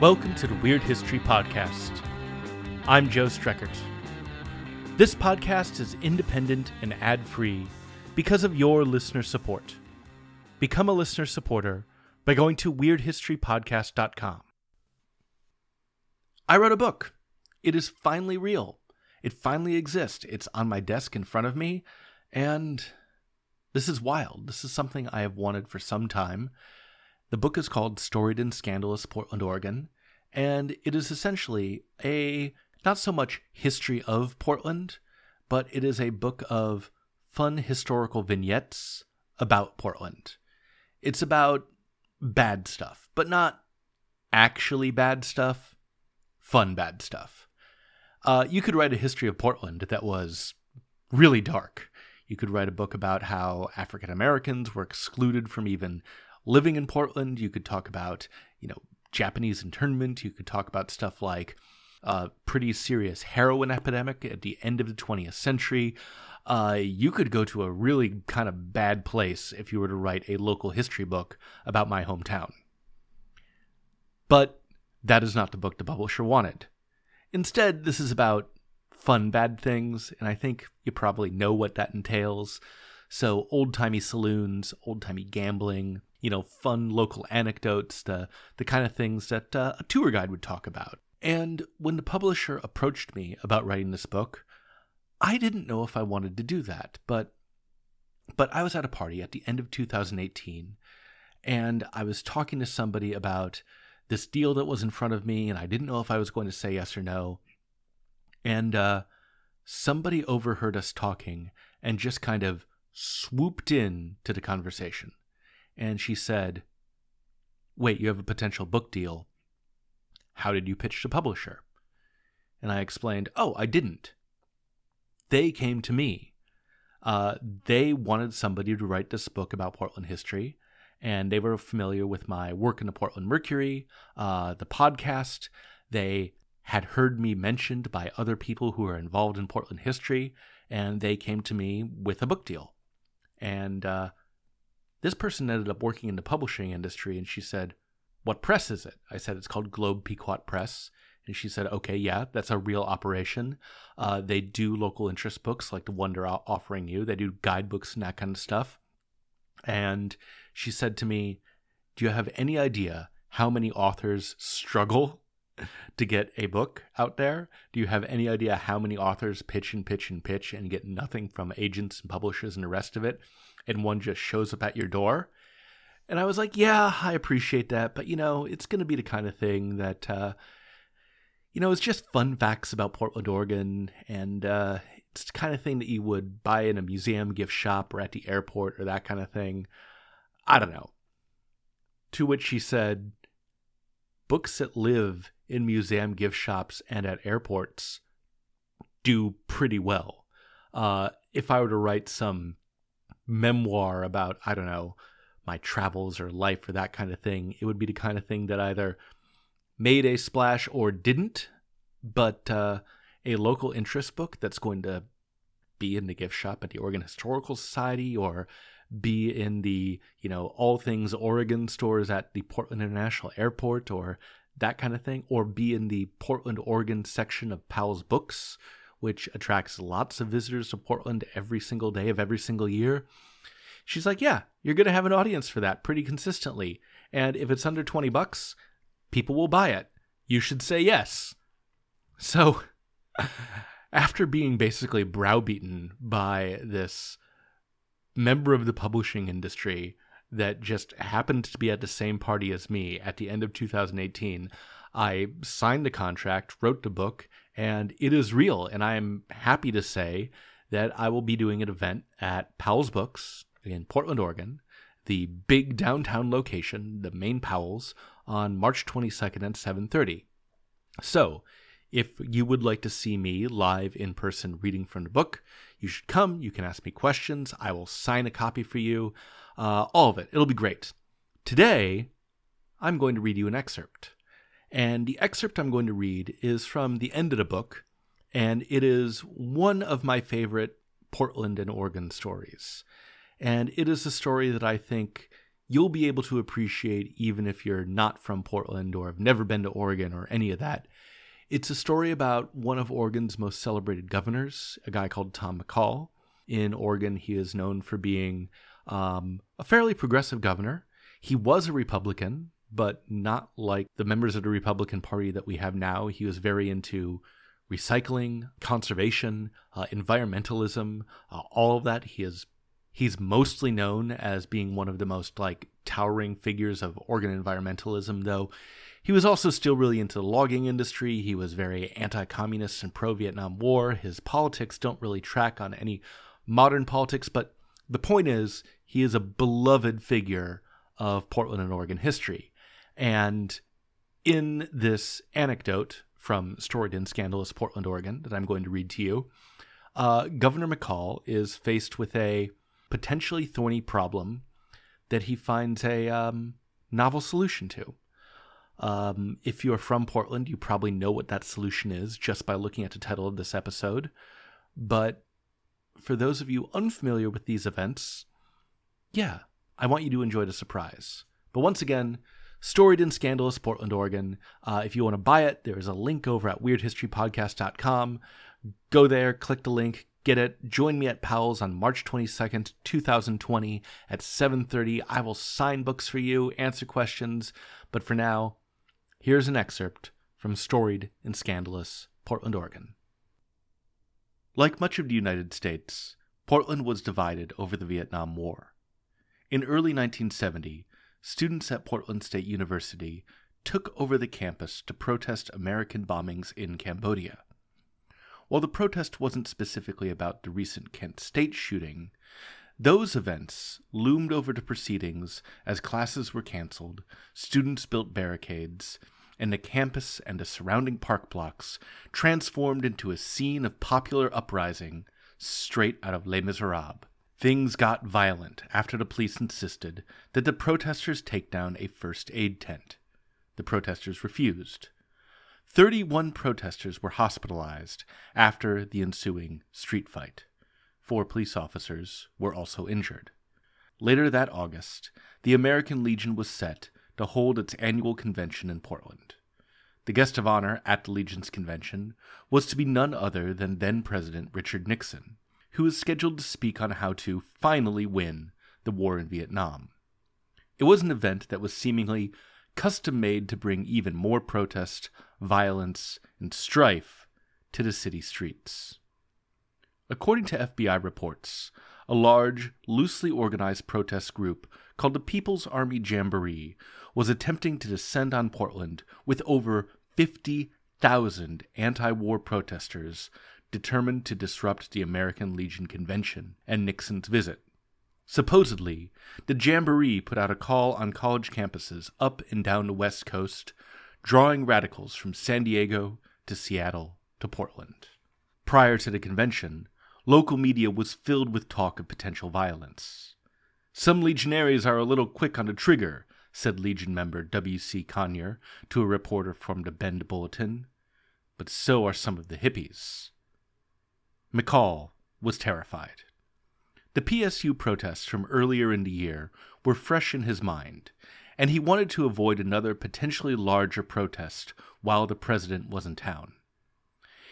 Welcome to the Weird History Podcast. I'm Joe Streckert. This podcast is independent and ad-free because of your listener support. Become a listener supporter by going to WeirdHistoryPodcast.com. I wrote a book. It is finally real. It finally exists. It's on my desk in front of me, and this is wild. This is something I have wanted for some time. The book is called Storied and Scandalous Portland, Oregon, and it is essentially a not so much history of Portland, but it is a book of fun historical vignettes about Portland. It's about bad stuff, but not actually bad stuff, fun bad stuff. You could write a history of Portland that was really dark. You could write a book about how African Americans were excluded from even living in Portland. You could talk about, Japanese internment. You could talk about stuff like a pretty serious heroin epidemic at the end of the 20th century. You could go to a really kind of bad place if you were to write a local history book about my hometown. But that is not the book the publisher wanted. Instead, this is about fun, bad things, and I think you probably know what that entails. So old-timey saloons, old-timey gambling, fun local anecdotes, the kind of things that a tour guide would talk about. And when the publisher approached me about writing this book, I didn't know if I wanted to do that, but I was at a party at the end of 2018, and I was talking to somebody about this deal that was in front of me, and I didn't know if I was going to say yes or no. And somebody overheard us talking and just kind of swooped in to the conversation. And she said, "Wait, you have a potential book deal. How did you pitch to publisher?" And I explained, "Oh, I didn't. They came to me. They wanted somebody to write this book about Portland history, and they were familiar with my work in the Portland Mercury, the podcast. They had heard me mentioned by other people who are involved in Portland history, and they came to me with a book deal." And this person ended up working in the publishing industry, and she said, "What press is it?" I said, "It's called Globe Pequot Press." And she said, "Okay, yeah, that's a real operation. They do local interest books like the one they're offering you. They do guidebooks and that kind of stuff." And she said to me, "Do you have any idea how many authors struggle to get a book out there? Do you have any idea how many authors pitch and pitch and pitch and get nothing from agents and publishers and the rest of it, and one just shows up at your door?" And I was like, "Yeah, I appreciate that, but it's going to be the kind of thing that it's just fun facts about Portland, Oregon, and it's the kind of thing that you would buy in a museum gift shop or at the airport or that kind of thing. I don't know." To which she said, "Books that live in museum gift shops and at airports do pretty well. If I were to write some memoir about, I don't know, my travels or life or that kind of thing, it would be the kind of thing that either made a splash or didn't, but a local interest book that's going to be in the gift shop at the Oregon Historical Society or be in the, all things Oregon stores at the Portland International Airport or that kind of thing, or be in the Portland, Oregon section of Powell's Books, which attracts lots of visitors to Portland every single day of every single year." She's like, "Yeah, you're going to have an audience for that pretty consistently. And if it's under $20, people will buy it. You should say yes." So after being basically browbeaten by this member of the publishing industry that just happened to be at the same party as me at the end of 2018, I signed the contract, wrote the book, and it is real. And I am happy to say that I will be doing an event at Powell's Books in Portland, Oregon, the big downtown location, the main Powell's, on March 22nd at 7:30. So if you would like to see me live in person reading from the book, you should come. You can ask me questions. I will sign a copy for you. All of it. It'll be great. Today, I'm going to read you an excerpt. And the excerpt I'm going to read is from the end of the book, and it is one of my favorite Portland and Oregon stories. And it is a story that I think you'll be able to appreciate even if you're not from Portland or have never been to Oregon or any of that. It's a story about one of Oregon's most celebrated governors, a guy called Tom McCall. In Oregon, he is known for being a fairly progressive governor. He was a Republican, but not like the members of the Republican Party that we have now. He was very into recycling, conservation, environmentalism, all of that. He's mostly known as being one of the most towering figures of Oregon environmentalism, though. He was also still really into the logging industry. He was very anti-communist and pro-Vietnam War. His politics don't really track on any modern politics, but the point is he is a beloved figure of Portland and Oregon history. And in this anecdote from Storied and Scandalous Portland, Oregon, that I'm going to read to you, Governor McCall is faced with a potentially thorny problem that he finds a novel solution to. If you're from Portland, you probably know what that solution is just by looking at the title of this episode. But for those of you unfamiliar with these events, yeah, I want you to enjoy the surprise. But once again, Storied and Scandalous Portland, Oregon. If you want to buy it, there is a link over at WeirdHistoryPodcast.com. Go there, click the link, get it. Join me at Powell's on March 22nd, 2020 at 7:30. I will sign books for you, answer questions. But for now, here's an excerpt from Storied and Scandalous Portland, Oregon. Like much of the United States, Portland was divided over the Vietnam War. In early 1970, students at Portland State University took over the campus to protest American bombings in Cambodia. While the protest wasn't specifically about the recent Kent State shooting, those events loomed over the proceedings as classes were canceled, students built barricades, and the campus and the surrounding park blocks transformed into a scene of popular uprising straight out of Les Misérables. Things got violent after the police insisted that the protesters take down a first aid tent. The protesters refused. 31 protesters were hospitalized after the ensuing street fight. 4 police officers were also injured. Later that August, the American Legion was set to hold its annual convention in Portland. The guest of honor at the Legion's convention was to be none other than then-President Richard Nixon, who was scheduled to speak on how to finally win the war in Vietnam. It was an event that was seemingly custom-made to bring even more protest, violence, and strife to the city streets. According to FBI reports, a large, loosely organized protest group called the People's Army Jamboree was attempting to descend on Portland with over 50,000 anti-war protesters determined to disrupt the American Legion Convention and Nixon's visit. Supposedly, the Jamboree put out a call on college campuses up and down the West Coast, drawing radicals from San Diego to Seattle to Portland. Prior to the convention, local media was filled with talk of potential violence. "Some legionaries are a little quick on the trigger," said Legion member W.C. Conyer to a reporter from the Bend Bulletin, "but so are some of the hippies." McCall was terrified. The PSU protests from earlier in the year were fresh in his mind, and he wanted to avoid another potentially larger protest while the president was in town.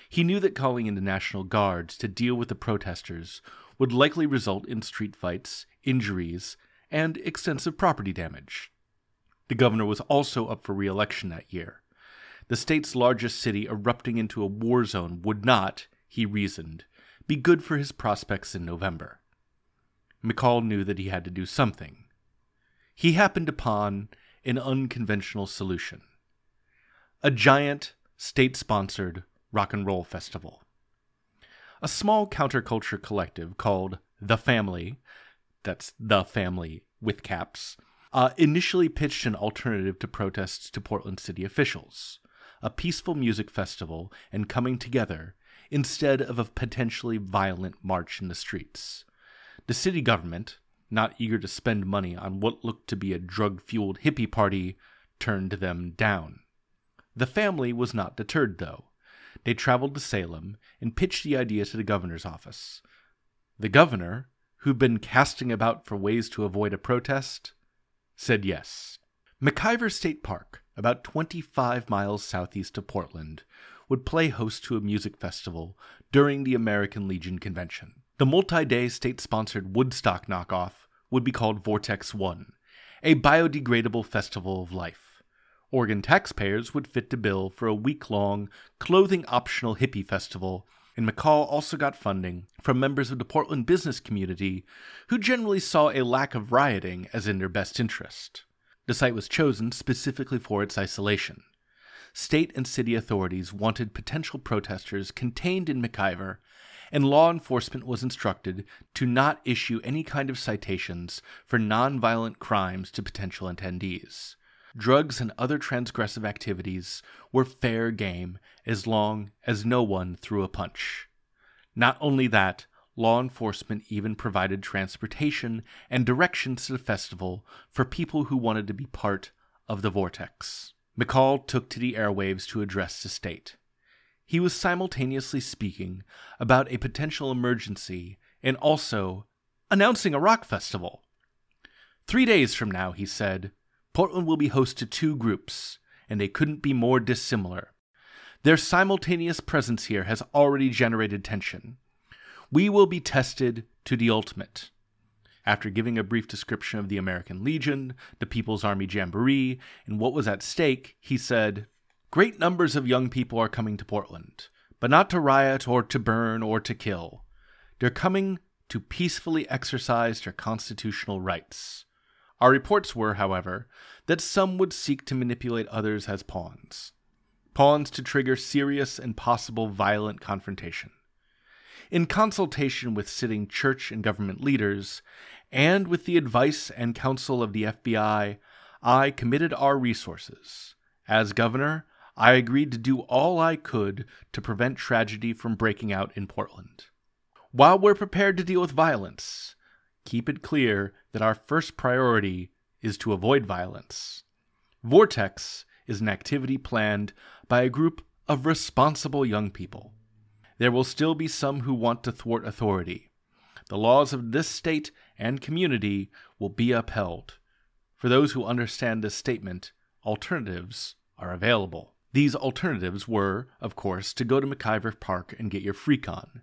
He knew that calling in the National Guards to deal with the protesters would likely result in street fights, injuries, and extensive property damage. The governor was also up for re-election that year. The state's largest city erupting into a war zone would not, he reasoned, be good for his prospects in November. McCall knew that he had to do something. He happened upon an unconventional solution: a giant, state-sponsored rock and roll festival. A small counterculture collective called The Family, that's The Family with caps, initially pitched an alternative to protests to Portland city officials: a peaceful music festival and coming together instead of a potentially violent march in the streets. The city government, not eager to spend money on what looked to be a drug-fueled hippie party, turned them down. The Family was not deterred, though. They traveled to Salem and pitched the idea to the governor's office. The governor, who'd been casting about for ways to avoid a protest, said yes. McIver State Park, about 25 miles southeast of Portland, would play host to a music festival during the American Legion convention. The multi-day state-sponsored Woodstock knockoff would be called Vortex One, a biodegradable festival of life. Oregon taxpayers would fit the bill for a week-long, clothing-optional hippie festival, and McCall also got funding from members of the Portland business community who generally saw a lack of rioting as in their best interest. The site was chosen specifically for its isolation. State and city authorities wanted potential protesters contained in McIver, and law enforcement was instructed to not issue any kind of citations for nonviolent crimes to potential attendees. Drugs and other transgressive activities were fair game as long as no one threw a punch. Not only that, law enforcement even provided transportation and directions to the festival for people who wanted to be part of the Vortex. McCall took to the airwaves to address the state. He was simultaneously speaking about a potential emergency and also announcing a rock festival. 3 days from now, he said, Portland will be host to two groups, and they couldn't be more dissimilar. Their simultaneous presence here has already generated tension. We will be tested to the ultimate. After giving a brief description of the American Legion, the People's Army Jamboree, and what was at stake, he said, Great numbers of young people are coming to Portland, but not to riot or to burn or to kill. They're coming to peacefully exercise their constitutional rights. Our reports were, however, that some would seek to manipulate others as pawns to trigger serious and possible violent confrontation. In consultation with sitting church and government leaders, and with the advice and counsel of the FBI, I committed our resources. As governor, I agreed to do all I could to prevent tragedy from breaking out in Portland. While we're prepared to deal with violence, keep it clear that our first priority is to avoid violence. Vortex is an activity planned by a group of responsible young people. There will still be some who want to thwart authority. The laws of this state and community will be upheld. For those who understand this statement, alternatives are available. These alternatives were, of course, to go to McIver Park and get your freecon.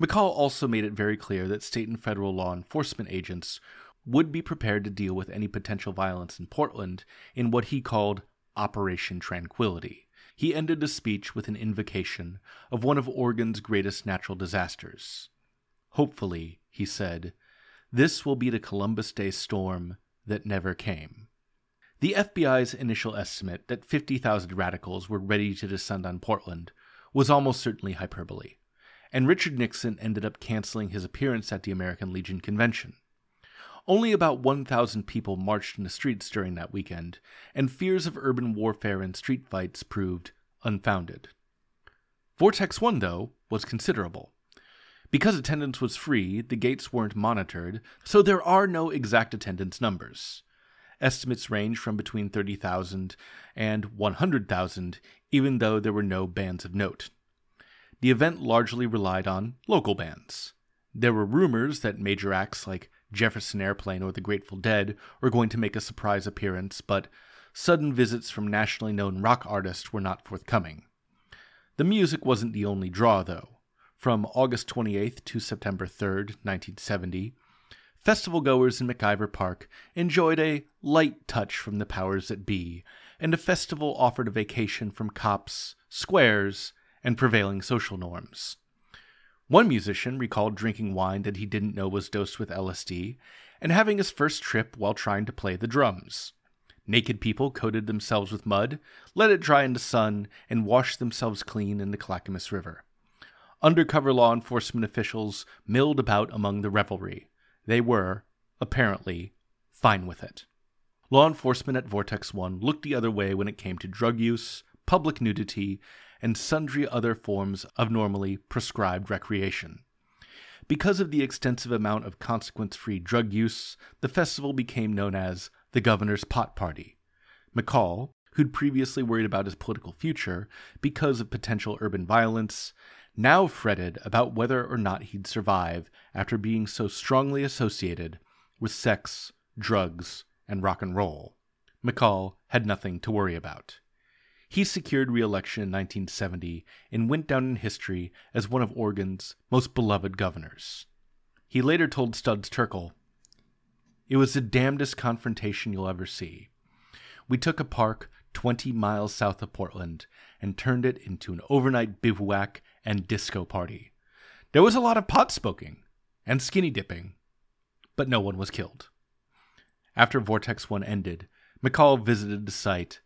McCall also made it very clear that state and federal law enforcement agents would be prepared to deal with any potential violence in Portland in what he called Operation Tranquility. He ended the speech with an invocation of one of Oregon's greatest natural disasters. Hopefully, he said, this will be the Columbus Day storm that never came. The FBI's initial estimate that 50,000 radicals were ready to descend on Portland was almost certainly hyperbole, and Richard Nixon ended up canceling his appearance at the American Legion Convention. Only about 1,000 people marched in the streets during that weekend, and fears of urban warfare and street fights proved unfounded. Vortex One, though, was considerable. Because attendance was free, the gates weren't monitored, so there are no exact attendance numbers. Estimates range from between 30,000 and 100,000, even though there were no bands of note. The event largely relied on local bands. There were rumors that major acts like Jefferson Airplane or the Grateful Dead were going to make a surprise appearance, but sudden visits from nationally known rock artists were not forthcoming. The music wasn't the only draw, though. From August 28th to September 3rd, 1970, festival-goers in McIver Park enjoyed a light touch from the powers that be, and the festival offered a vacation from cops, squares, and prevailing social norms. One musician recalled drinking wine that he didn't know was dosed with LSD, and having his first trip while trying to play the drums. Naked people coated themselves with mud, let it dry in the sun, and washed themselves clean in the Clackamas River. Undercover law enforcement officials milled about among the revelry. They were, apparently, fine with it. Law enforcement at Vortex One looked the other way when it came to drug use, public nudity, and sundry other forms of normally prescribed recreation. Because of the extensive amount of consequence-free drug use, the festival became known as the Governor's Pot Party. McCall, who'd previously worried about his political future because of potential urban violence, now fretted about whether or not he'd survive after being so strongly associated with sex, drugs, and rock and roll, McCall had nothing to worry about. He secured re-election in 1970 and went down in history as one of Oregon's most beloved governors. He later told Studs Terkel, "It was the damnedest confrontation you'll ever see. We took a park 20 miles south of Portland and turned it into an overnight bivouac and disco party. There was a lot of pot smoking and skinny dipping, but no one was killed." After Vortex One ended, McCall visited the site,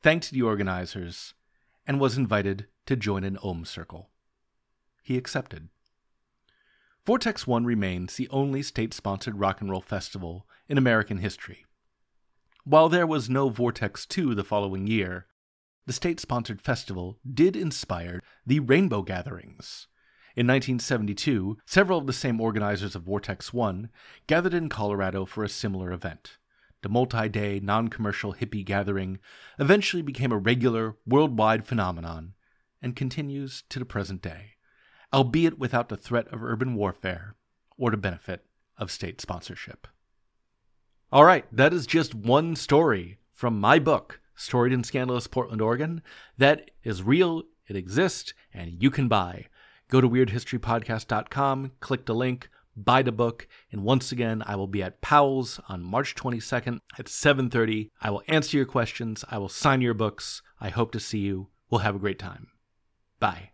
thanked the organizers, and was invited to join an Ohm Circle. He accepted. Vortex One remains the only state-sponsored rock and roll festival in American history. While there was no Vortex 2 the following year, the state-sponsored festival did inspire the Rainbow Gatherings. In 1972, several of the same organizers of Vortex 1 gathered in Colorado for a similar event. The multi-day, non-commercial hippie gathering eventually became a regular, worldwide phenomenon and continues to the present day, albeit without the threat of urban warfare or the benefit of state sponsorship. All right, that is just one story from my book, Storied and Scandalous Portland, Oregon. That is real, it exists, and you can buy. Go to WeirdHistoryPodcast.com, click the link, buy the book, and once again, I will be at Powell's on March 22nd at 7:30. I will answer your questions. I will sign your books. I hope to see you. We'll have a great time. Bye.